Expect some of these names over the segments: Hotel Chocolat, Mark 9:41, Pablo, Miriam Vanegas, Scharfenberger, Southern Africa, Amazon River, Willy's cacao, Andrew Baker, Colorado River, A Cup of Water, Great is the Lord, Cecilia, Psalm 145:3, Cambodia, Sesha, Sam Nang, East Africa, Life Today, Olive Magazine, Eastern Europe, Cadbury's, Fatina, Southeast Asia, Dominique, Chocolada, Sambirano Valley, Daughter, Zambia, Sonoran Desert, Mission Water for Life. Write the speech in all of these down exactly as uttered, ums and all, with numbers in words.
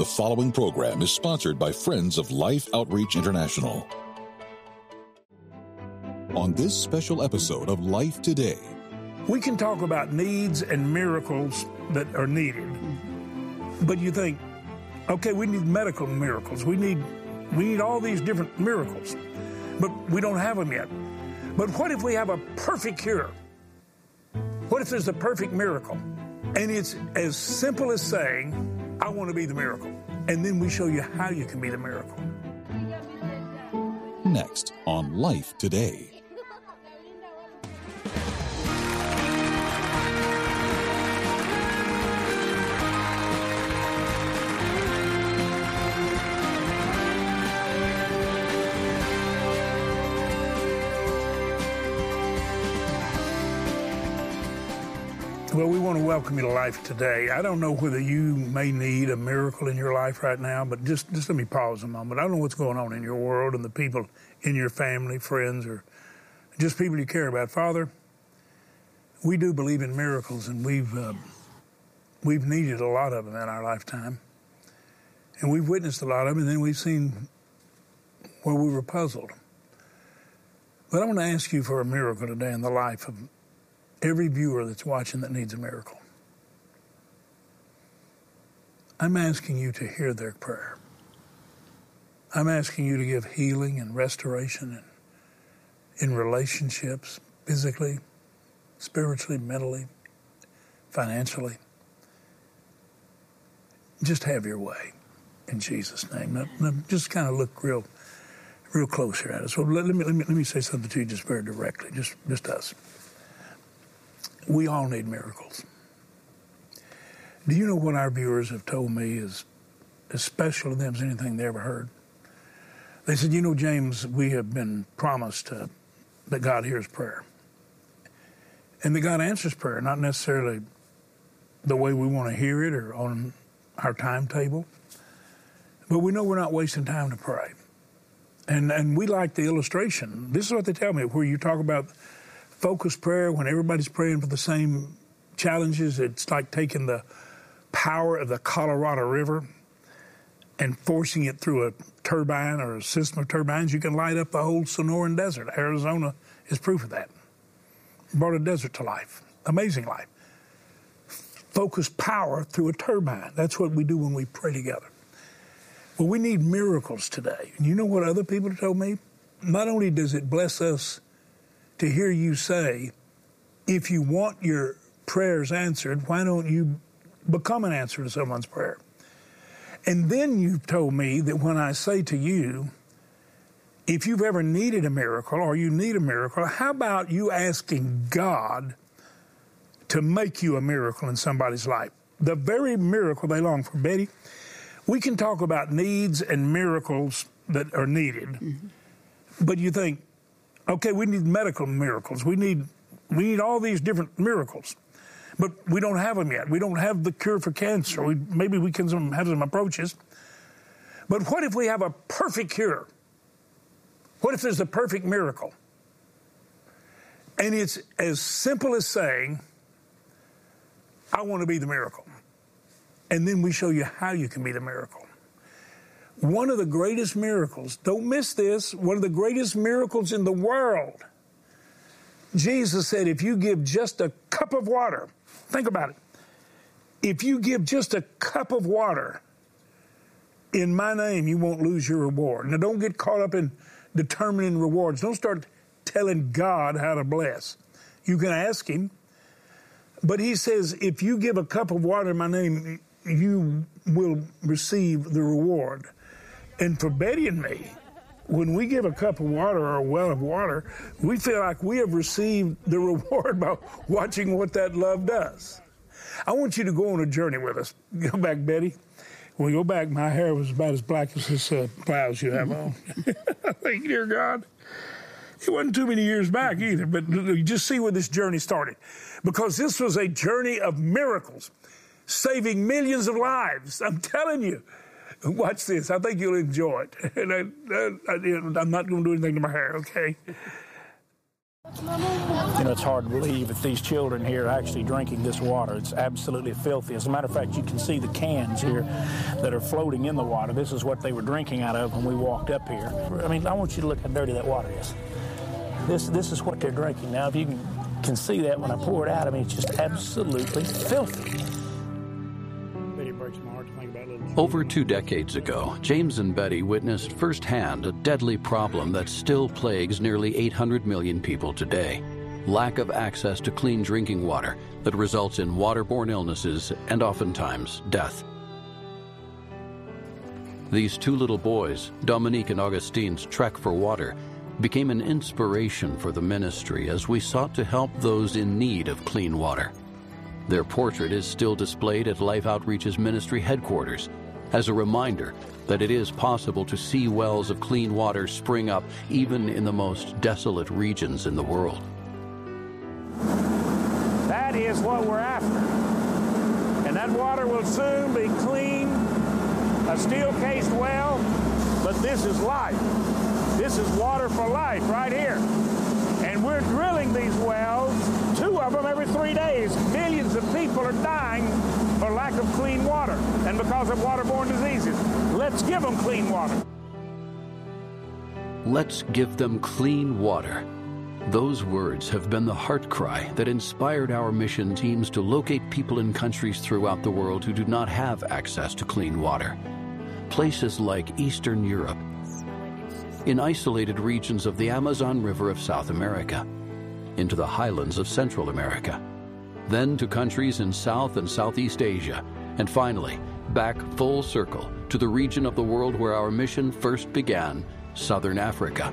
The following program is sponsored by Friends of Life Outreach International. On this special episode of Life Today, we can talk about needs and miracles that are needed. But you think, okay, we need medical miracles. We need we need all these different miracles, but we don't have them yet. But what if we have a perfect cure? What if there's a perfect miracle? And it's as simple as saying, I want to be the miracle. And then we show you how you can be the miracle. Next on Life Today. Well, we want to welcome you to Life Today. I don't know whether you may need a miracle in your life right now, but just, just let me pause a moment. I don't know what's going on in your world and the people in your family, friends, or just people you care about. Father, we do believe in miracles, and we've, uh, we've needed a lot of them in our lifetime. And we've witnessed a lot of them, and then we've seen where we were puzzled. But I want to ask you for a miracle today in the life of every viewer that's watching that needs a miracle. I'm asking you to hear their prayer. I'm asking you to give healing and restoration and in relationships, physically, spiritually, mentally, financially. Just have your way in Jesus' name. Now, now just kind of look real real close here at us. So let, let, me, let, me, let me say something to you just very directly, just, just us. We all need miracles. Do you know what our viewers have told me is as special to them as anything they ever heard? They said, you know, James, we have been promised uh, that God hears prayer. And that God answers prayer, not necessarily the way we want to hear it or on our timetable. But we know we're not wasting time to pray. And, and we like the illustration. This is what they tell me, where you talk about focused prayer, when everybody's praying for the same challenges, it's like taking the power of the Colorado River and forcing it through a turbine or a system of turbines. You can light up the whole Sonoran Desert. Arizona is proof of that. Brought a desert to life. Amazing life. Focused power through a turbine. That's what we do when we pray together. Well, we need miracles today. And you know what other people told me? Not only does it bless us to hear you say, if you want your prayers answered, why don't you become an answer to someone's prayer? And then you've told me that when I say to you, if you've ever needed a miracle or you need a miracle, how about you asking God to make you a miracle in somebody's life? The very miracle they long for. Betty, we can talk about needs and miracles that are needed, mm-hmm. but you think, okay, we need medical miracles. We need we need all these different miracles, but we don't have them yet. We don't have the cure for cancer. We, maybe we can some, have some approaches. But what if we have a perfect cure? What if there's the perfect miracle? And it's as simple as saying, I want to be the miracle. And then we show you how you can be the miracle. One of the greatest miracles, don't miss this, one of the greatest miracles in the world. Jesus said, if you give just a cup of water, think about it. If you give just a cup of water in my name, you won't lose your reward. Now, don't get caught up in determining rewards. Don't start telling God how to bless. You can ask him. But he says, if you give a cup of water in my name, you will receive the reward. And for Betty and me, when we give a cup of water or a well of water, we feel like we have received the reward by watching what that love does. I want you to go on a journey with us. Go back, Betty. When we go back, my hair was about as black as this uh, blouse you have on. I think, dear God, it wasn't too many years back either, but you just see where this journey started. Because this was a journey of miracles, saving millions of lives. I'm telling you. Watch this. I think you'll enjoy it. And I, I, I, I'm not going to do anything to my hair, okay? You know, it's hard to believe that these children here are actually drinking this water. It's absolutely filthy. As a matter of fact, you can see the cans here that are floating in the water. This is what they were drinking out of when we walked up here. I mean, I want you to look how dirty that water is. This, this is what they're drinking. Now, if you can, can see that when I pour it out, I mean, it's just absolutely filthy. Over two decades ago, James and Betty witnessed firsthand a deadly problem that still plagues nearly eight hundred million people today. Lack of access to clean drinking water that results in waterborne illnesses and oftentimes death. These two little boys, Dominique and Augustine's trek for water, became an inspiration for the ministry as we sought to help those in need of clean water. Their portrait is still displayed at Life Outreach's ministry headquarters as a reminder that it is possible to see wells of clean water spring up even in the most desolate regions in the world. That is what we're after. And that water will soon be clean, a steel-cased well, but this is life. This is water for life right here. And we're drilling these wells, two of them every three days. Millions of people are dying for lack of clean water and because of waterborne diseases. Let's give them clean water. Let's give them clean water. Those words have been the heart cry that inspired our mission teams to locate people in countries throughout the world who do not have access to clean water. Places like Eastern Europe, in isolated regions of the Amazon River of South America, into the highlands of Central America, then to countries in South and Southeast Asia, and finally, back full circle to the region of the world where our mission first began, Southern Africa.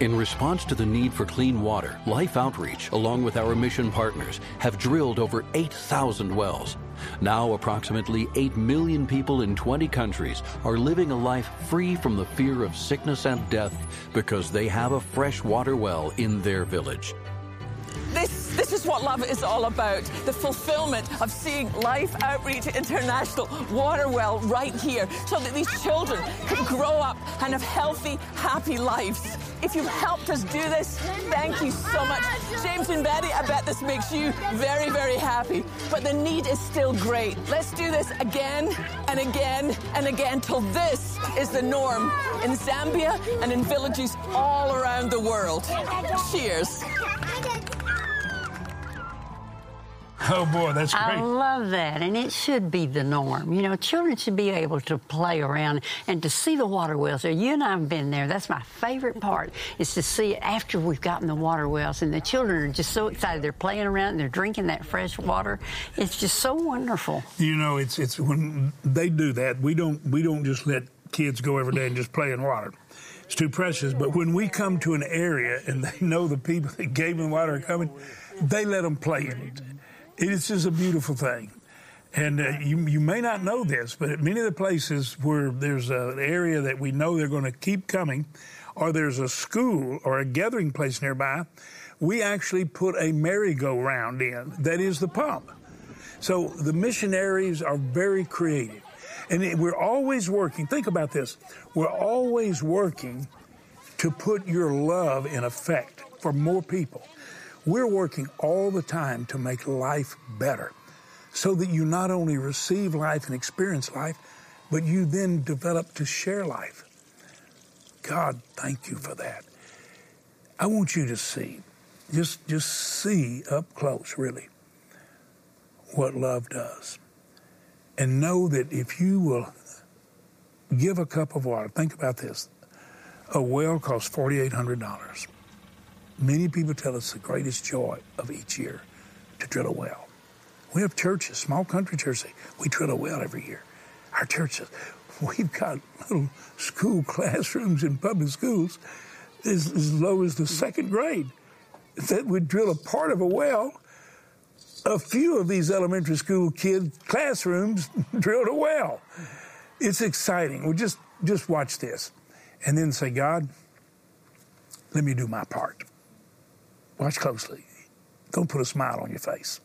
In response to the need for clean water, Life Outreach, along with our mission partners, have drilled over eight thousand wells. Now approximately eight million people in twenty countries are living a life free from the fear of sickness and death because they have a fresh water well in their village. This, this is what love is all about, the fulfillment of seeing Life Outreach International water well right here so that these children can grow up and have healthy, happy lives. If you've helped us do this, thank you so much. James and Betty, I bet this makes you very, very happy. But the need is still great. Let's do this again and again and again till this is the norm in Zambia and in villages all around the world. Cheers. Oh, boy, that's great. I love that, and it should be the norm. You know, children should be able to play around and to see the water wells there. You and I have been there. That's my favorite part, is to see it after we've gotten the water wells, and the children are just so excited. They're playing around, and they're drinking that fresh water. It's just so wonderful. You know, it's it's when they do that, we don't we don't just let kids go every day and just play in water. It's too precious. But when we come to an area and they know the people that gave them water are coming, they let them play in it. It's just a beautiful thing. And uh, you, you may not know this, but at many of the places where there's a, an area that we know they're going to keep coming, or there's a school or a gathering place nearby, we actually put a merry-go-round in. That is the pump. So the missionaries are very creative. And it, we're always working. Think about this. We're always working to put your love in effect for more people. We're working all the time to make life better so that you not only receive life and experience life, but you then develop to share life. God, thank you for that. I want you to see, just, just see up close, really, what love does. And know that if you will give a cup of water, think about this, a well costs four thousand eight hundred dollars. Many people tell us the greatest joy of each year to drill a well. We have churches, small country churches, we drill a well every year. Our churches, we've got little school classrooms in public schools as, as low as the second grade that would drill a part of a well. A few of these elementary school kids' classrooms drilled a well. It's exciting. Well, just, just watch this and then say, God, let me do my part. Watch closely. Don't put a smile on your face.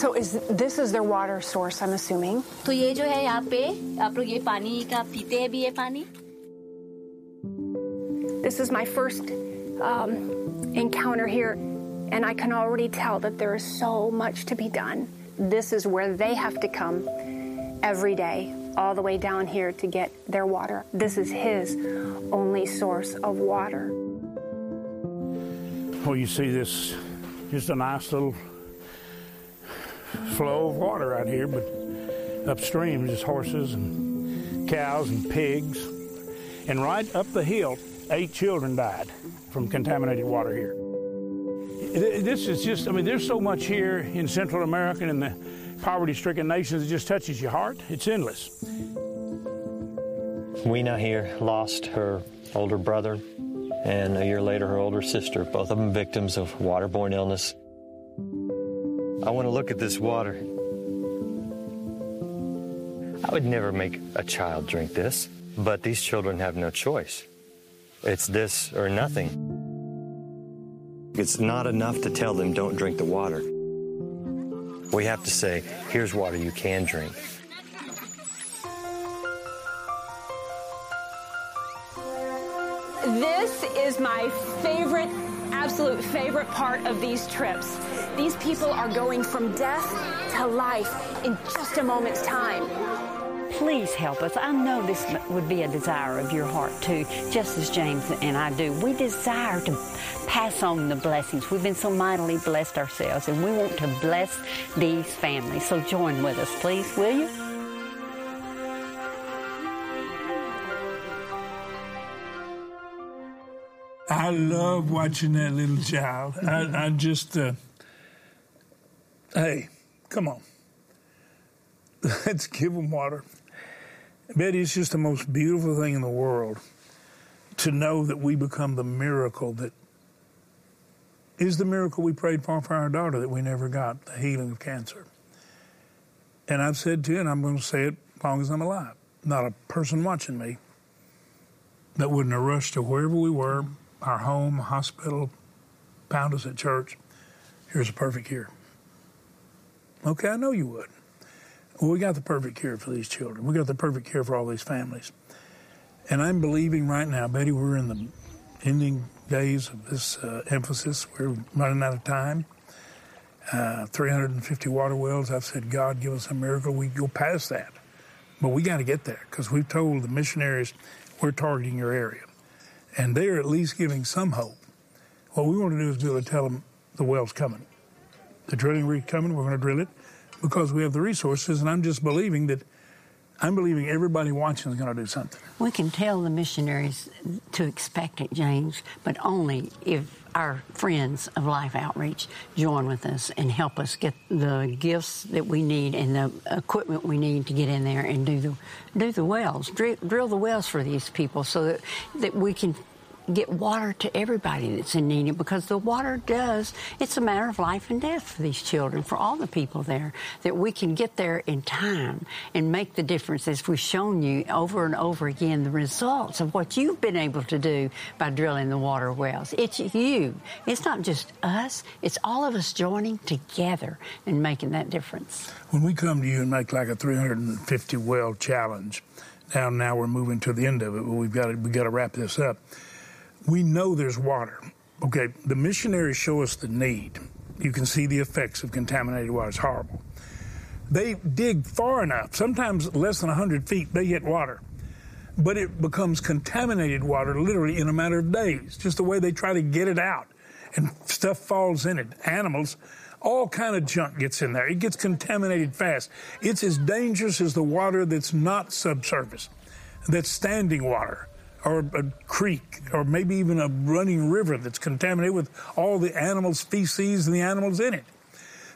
So is this is their water source, I'm assuming. तो ये जो है यहाँ पे आप लोग ये पानी का पीते भी ये पानी. This is my first um, encounter here, and I can already tell that there is so much to be done. This is where they have to come every day, all the way down here to get their water. This is his only source of water. Well, you see this, just a nice little flow of water right here, but upstream is horses and cows and pigs. And right up the hill, eight children died from contaminated water here. This is just, I mean, there's so much here in Central America and in the poverty-stricken nations, it just touches your heart. It's endless. Weena here lost her older brother, and a year later her older sister, both of them victims of waterborne illness. I want to look at this water. I would never make a child drink this, but these children have no choice. It's this or nothing. It's not enough to tell them don't drink the water. We have to say, here's water you can drink. This is my favorite, absolute favorite part of these trips. These people are going from death to life in just a moment's time. Please help us. I know this would be a desire of your heart, too, just as James and I do. We desire to pass on the blessings. We've been so mightily blessed ourselves, and we want to bless these families. So join with us, please, will you? I love watching that little child. I, I just, uh, hey, come on. Let's give them water. Betty, it's just the most beautiful thing in the world to know that we become the miracle that is the miracle we prayed for for our daughter that we never got, the healing of cancer. And I've said to you, and I'm going to say it as long as I'm alive, not a person watching me that wouldn't have rushed to wherever we were, our home, hospital, found us at church. Here's a perfect cure. Okay, I know you would. Well, we got the perfect cure for these children. We got the perfect cure for all these families. And I'm believing right now, Betty, we're in the ending days of this uh, emphasis. We're running out of time. Uh, three hundred fifty water wells. I've said, God, give us a miracle. We go past that. But we got to get there because we've told the missionaries we're targeting your area. And they're at least giving some hope. What we want to do is be able to tell them the well's coming. The drilling rig's coming. We're going to drill it. Because we have the resources, and I'm just believing that, I'm believing everybody watching is going to do something. We can tell the missionaries to expect it, James, but only if our friends of Life Outreach join with us and help us get the gifts that we need and the equipment we need to get in there and do the, do the wells, drill, drill the wells for these people so that, that we can get water to everybody that's in need, because the water does, it's a matter of life and death for these children, for all the people there, that we can get there in time and make the difference, as we've shown you over and over again, the results of what you've been able to do by drilling the water wells. It's you. It's not just us. It's all of us joining together and making that difference. When we come to you and make like a three hundred fifty well challenge, now, now we're moving to the end of it, but we've got to, we've got to wrap this up. We know there's water. Okay, the missionaries show us the need. You can see the effects of contaminated water. It's horrible. They dig far enough, sometimes less than one hundred feet, they hit water. But it becomes contaminated water literally in a matter of days, just the way they try to get it out. And stuff falls in it, animals, all kind of junk gets in there. It gets contaminated fast. It's as dangerous as the water that's not subsurface, that's standing water, or a creek, or maybe even a running river that's contaminated with all the animals' feces and the animals in it.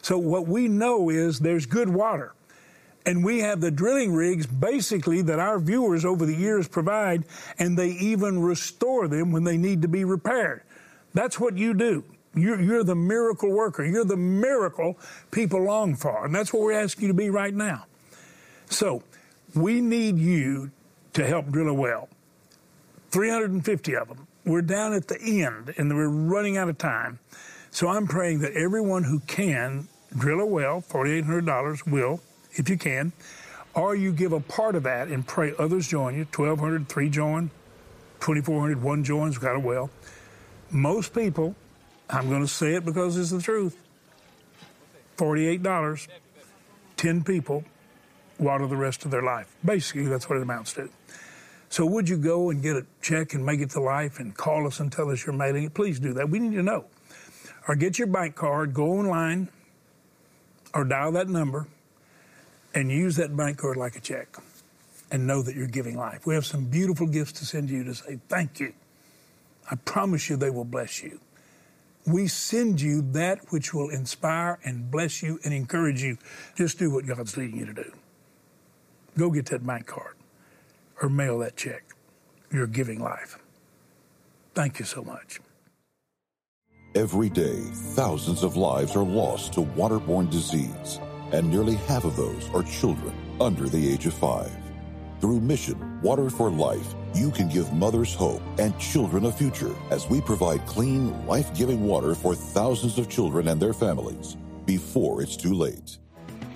So what we know is there's good water. And we have the drilling rigs, basically, that our viewers over the years provide, and they even restore them when they need to be repaired. That's what you do. You're, you're the miracle worker. You're the miracle people long for. And that's what we're asking you to be right now. So we need you to help drill a well. three hundred fifty of them. We're down at the end, and we're running out of time. So I'm praying that everyone who can drill a well, four thousand eight hundred dollars will, if you can, or you give a part of that and pray others join you, twelve hundred, three join, twenty-four hundred, one joins, got a well. Most people, I'm going to say it because it's the truth, forty-eight dollars, ten people water the rest of their life. Basically, that's what it amounts to. So would you go and get a check and make it to Life and call us and tell us you're mailing it? Please do that. We need to know. Or get your bank card, go online, or dial that number, and use that bank card like a check and know that you're giving life. We have some beautiful gifts to send you to say thank you. I promise you they will bless you. We send you that which will inspire and bless you and encourage you. Just do what God's leading you to do. Go get that bank card or mail that check. You're giving life. Thank you so much. Every day, thousands of lives are lost to waterborne disease, and nearly half of those are children under the age of five. Through Mission Water for Life, you can give mothers hope and children a future as we provide clean, life-giving water for thousands of children and their families before it's too late.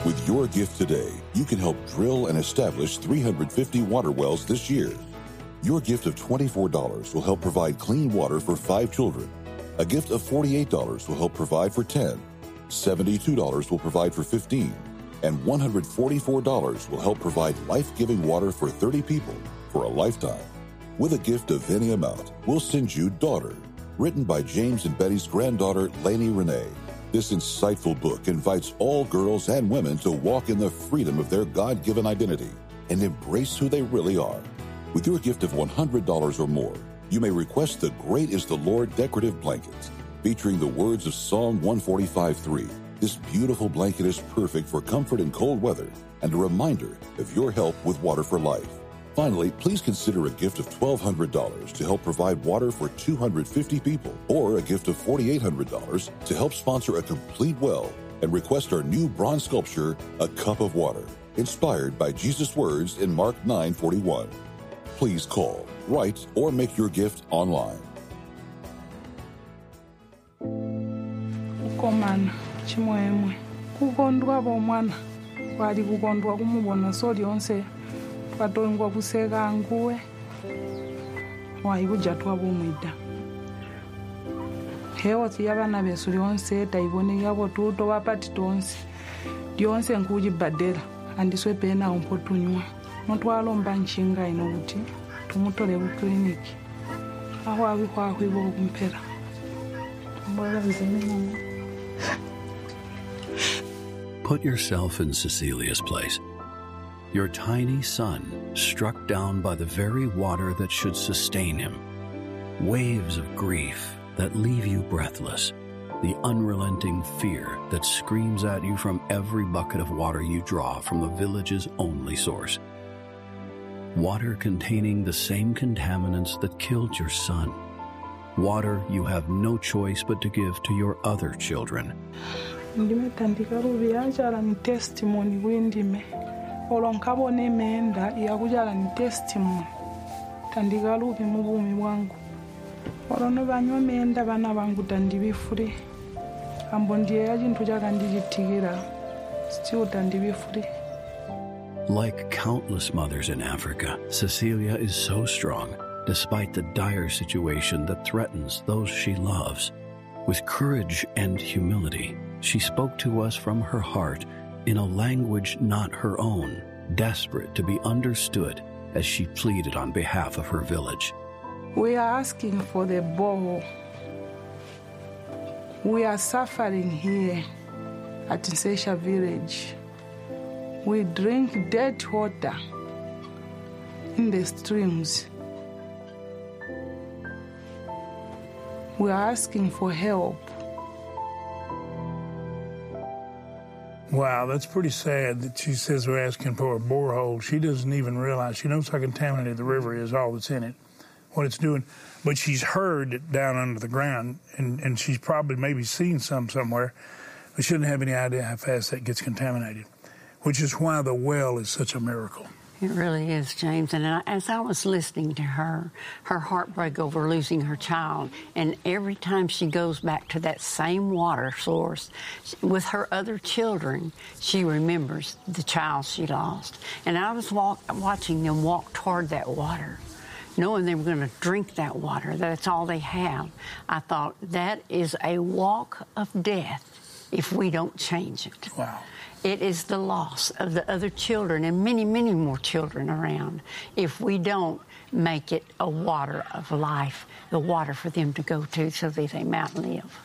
With your gift today, you can help drill and establish three hundred fifty water wells this year. Your gift of twenty-four dollars will help provide clean water for five children. A gift of forty-eight dollars will help provide for ten, seventy-two dollars will provide for fifteen, and one hundred forty-four dollars will help provide life-giving water for thirty people for a lifetime. With a gift of any amount, we'll send you Daughter, written by James and Betty's granddaughter, Lainey Renee. This insightful book invites all girls and women to walk in the freedom of their God-given identity and embrace who they really are. With your gift of one hundred dollars or more, you may request the Great is the Lord decorative blanket, featuring the words of Psalm one forty-five three. This beautiful blanket is perfect for comfort in cold weather and a reminder of your help with Water for Life. Finally, please consider a gift of twelve hundred dollars to help provide water for two hundred fifty people, or a gift of forty-eight hundred dollars to help sponsor a complete well, and request our new bronze sculpture, A Cup of Water, inspired by Jesus' words in Mark nine forty-one. Please call, write, or make your gift online. Put yourself in Cecilia's place. Your tiny son, struck down by the very water that should sustain him. Waves of grief that leave you breathless. The unrelenting fear that screams at you from every bucket of water you draw from the village's only source. Water containing the same contaminants that killed your son. Water you have no choice but to give to your other children. Like countless mothers in Africa, Cecilia is so strong, despite the dire situation that threatens those she loves. With courage and humility, she spoke to us from her heart in a language not her own, desperate to be understood as she pleaded on behalf of her village. We are asking for the borehole. We are suffering here at Sesha village. We drink dead water in the streams. We are asking for help. Wow, that's pretty sad that she says we're asking for a borehole. She doesn't even realize. She knows how contaminated the river is, all that's in it, what it's doing. But she's heard it down under the ground, and, and she's probably maybe seen some somewhere. But shouldn't have any idea how fast that gets contaminated, which is why the well is such a miracle. It really is, James. And I, as I was listening to her, her heartbreak over losing her child, and every time she goes back to that same water source with her other children, she remembers the child she lost. And I was walk, watching them walk toward that water, knowing they were going to drink that water. That's all they have. I thought, that is a walk of death if we don't change it. Wow. It is the loss of the other children and many, many more children around if we don't make it a water of life, the water for them to go to so that they might live.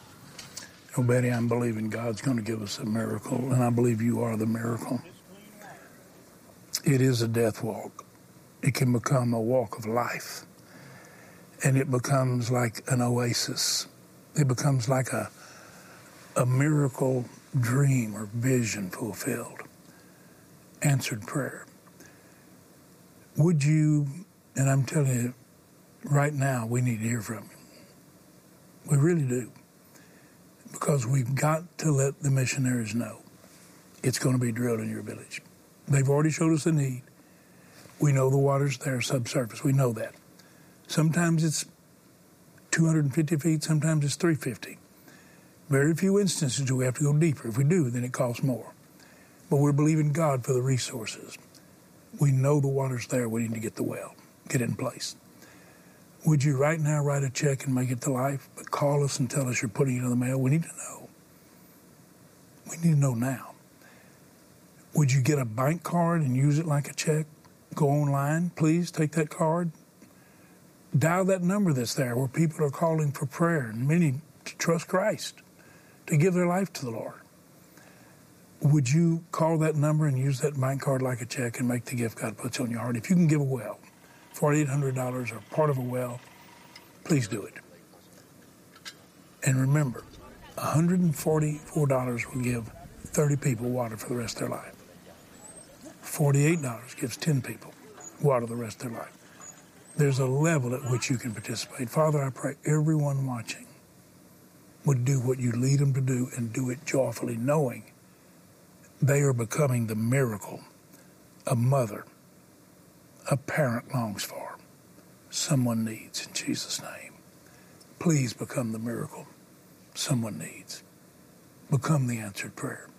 Oh, Betty, I'm believing God's going to give us a miracle, and I believe you are the miracle. It is a death walk. It can become a walk of life, and it becomes like an oasis. It becomes like a, a miracle dream or vision fulfilled, answered prayer. Would you, and I'm telling you, right now we need to hear from you. We really do. Because we've got to let the missionaries know it's going to be drilled in your village. They've already showed us the need. We know the water's there, subsurface. We know that. Sometimes it's two hundred fifty feet, sometimes it's three hundred fifty. Very few instances do we have to go deeper. If we do, then it costs more. But we're believing God for the resources. We know the water's there. We need to get the well, get it in place. Would you right now write a check and make it to Life, but call us and tell us you're putting it in the mail? We need to know. We need to know now. Would you get a bank card and use it like a check? Go online, please, take that card. Dial that number that's there where people are calling for prayer, and many to trust Christ, to give their life to the Lord. Would you call that number and use that bank card like a check and make the gift God puts on your heart? If you can give a well, four thousand eight hundred dollars or part of a well, please do it. And remember, one hundred forty-four dollars will give thirty people water for the rest of their life. forty-eight dollars gives ten people water the rest of their life. There's a level at which you can participate. Father, I pray everyone watching would do what you lead them to do and do it joyfully, knowing they are becoming the miracle a mother, a parent longs for, someone needs, in Jesus' name. Please become the miracle someone needs. Become the answered prayer.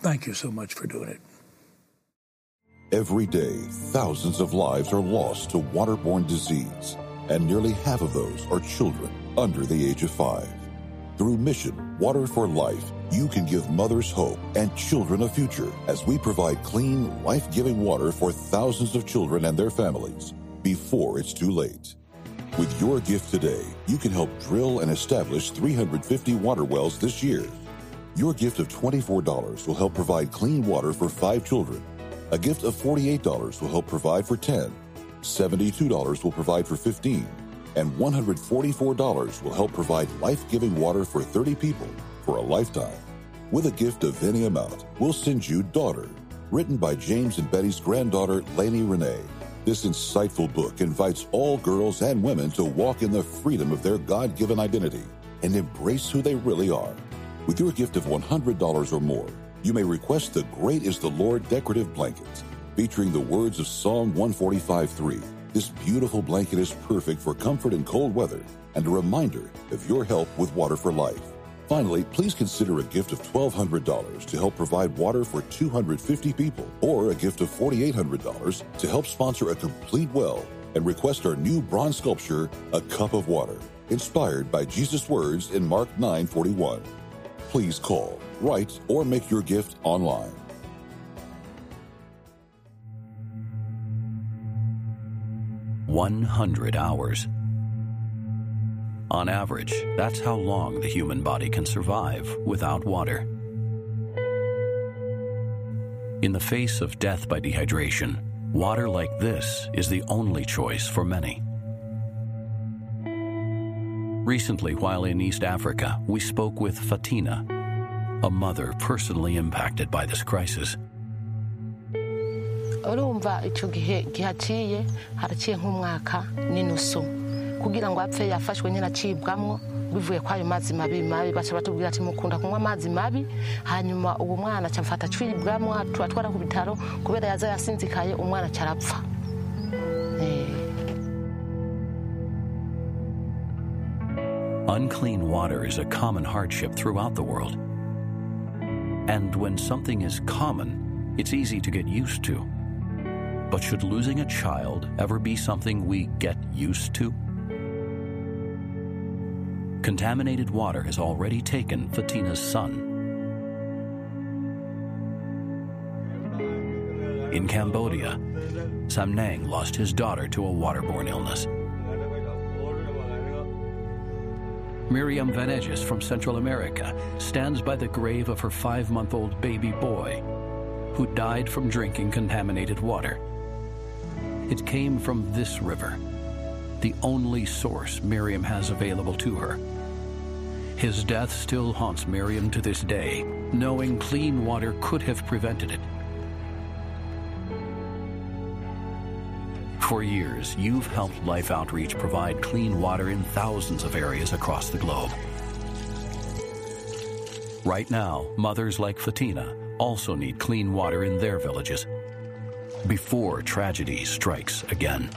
Thank you so much for doing it. Every day, thousands of lives are lost to waterborne disease, and nearly half of those are children under the age of five. Through Mission Water for Life, you can give mothers hope and children a future as we provide clean, life-giving water for thousands of children and their families before it's too late. With your gift today, you can help drill and establish three hundred fifty water wells this year. Your gift of twenty-four dollars will help provide clean water for five children. A gift of forty-eight dollars will help provide for ten, seventy-two dollars will provide for fifteen, and one hundred forty-four dollars will help provide life-giving water for thirty people for a lifetime. With a gift of any amount, we'll send you Daughter, written by James and Betty's granddaughter, Lainey Renee. This insightful book invites all girls and women to walk in the freedom of their God-given identity and embrace who they really are. With your gift of one hundred dollars or more, you may request the Great is the Lord decorative blanket, featuring the words of Psalm one forty-five three. This beautiful blanket is perfect for comfort in cold weather and a reminder of your help with Water for Life. Finally, please consider a gift of twelve hundred dollars to help provide water for two hundred fifty people, or a gift of forty-eight hundred dollars to help sponsor a complete well, and request our new bronze sculpture, A Cup of Water, inspired by Jesus' words in Mark nine forty-one. Please call, write, or make your gift online. one hundred hours. On average, that's how long the human body can survive without water. In the face of death by dehydration, water like this is the only choice for many. Recently, while in East Africa, we spoke with Fatina, a mother personally impacted by this crisis. bivuye kwayo mazi mabi mabi bacha batubwira ati mukunda kunywa amazi mabi hanyuma uwo mwana cyamfata twibwa mu atu atwara ku bitaro kubera yaza yasinzikaye umwana cyarapfa. Unclean water is a common hardship throughout the world. And when something is common, it's easy to get used to. But should losing a child ever be something we get used to? Contaminated water has already taken Fatina's son. In Cambodia, Sam Nang lost his daughter to a waterborne illness. Miriam Vanegas from Central America stands by the grave of her five-month-old baby boy who died from drinking contaminated water. It came from this river, the only source Miriam has available to her. His death still haunts Miriam to this day, knowing clean water could have prevented it. For years, you've helped Life Outreach provide clean water in thousands of areas across the globe. Right now, mothers like Fatina also need clean water in their villages before tragedy strikes again.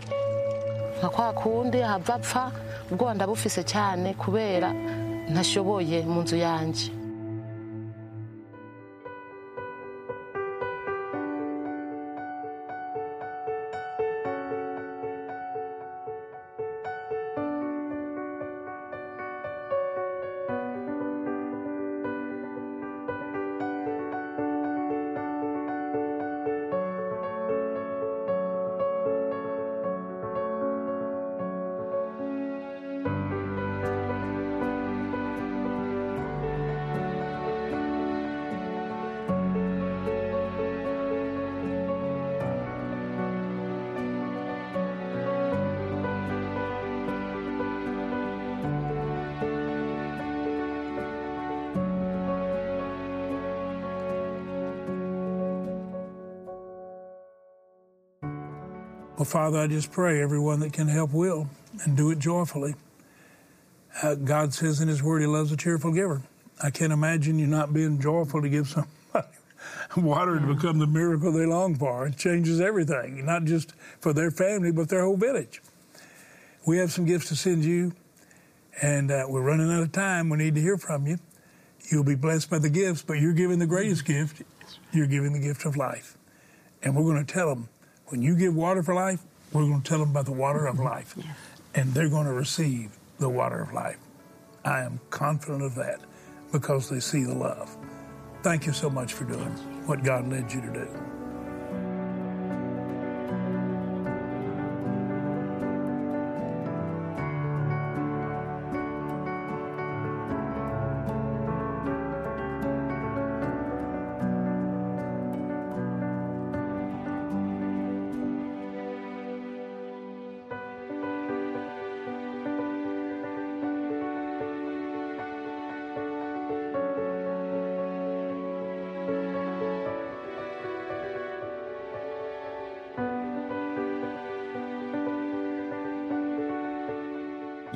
Well, Father, I just pray everyone that can help will and do it joyfully. Uh, God says in his word he loves a cheerful giver. I can't imagine you not being joyful to give somebody water to become the miracle they long for. It changes everything, not just for their family, but their whole village. We have some gifts to send you, and uh, we're running out of time. We need to hear from you. You'll be blessed by the gifts, but you're giving the greatest gift. You're giving the gift of life. And we're going to tell them, when you give water for life, we're going to tell them about the water of life. Yeah. And they're going to receive the water of life. I am confident of that because they see the love. Thank you so much for doing what God led you to do.